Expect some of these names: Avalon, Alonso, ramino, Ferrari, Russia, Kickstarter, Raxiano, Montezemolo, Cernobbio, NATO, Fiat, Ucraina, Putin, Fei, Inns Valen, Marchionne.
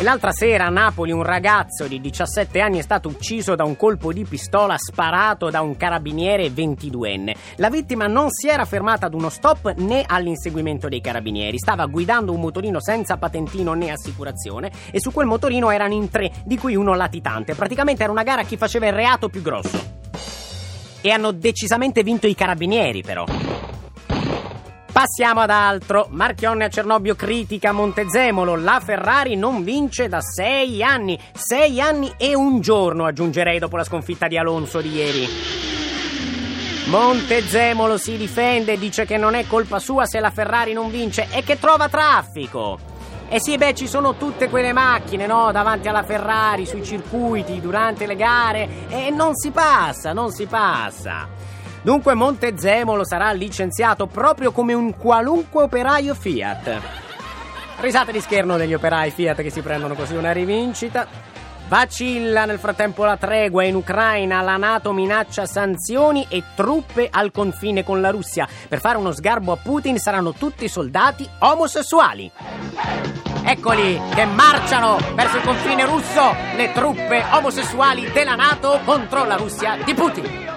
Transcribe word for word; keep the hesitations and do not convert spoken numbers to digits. E l'altra sera a Napoli un ragazzo di diciassette anni è stato ucciso da un colpo di pistola sparato da un carabiniere ventiduenne. La vittima non si era fermata ad uno stop né all'inseguimento dei carabinieri. Stava guidando un motorino senza patentino né assicurazione e su quel motorino erano in tre, di cui uno latitante. Praticamente era una gara a chi faceva il reato più grosso. E hanno decisamente vinto i carabinieri, però. Passiamo ad altro. Marchionne a Cernobbio critica Montezemolo. La Ferrari non vince da sei anni. Sei anni e un giorno, aggiungerei, dopo la sconfitta di Alonso di ieri. Montezemolo si difende, dice che non è colpa sua se la Ferrari non vince e che trova traffico. Eh sì, beh, ci sono tutte quelle macchine, no? Davanti alla Ferrari, sui circuiti, durante le gare. E non si passa, non si passa. Dunque Montezemolo sarà licenziato proprio come un qualunque operaio Fiat. Risate di scherno degli operai Fiat che si prendono così una rivincita. Vacilla nel frattempo la tregua in Ucraina, la NATO minaccia sanzioni e truppe al confine con la Russia. Per fare uno sgarbo a Putin saranno tutti soldati omosessuali. Eccoli che marciano verso il confine russo, le truppe omosessuali della NATO contro la Russia di Putin.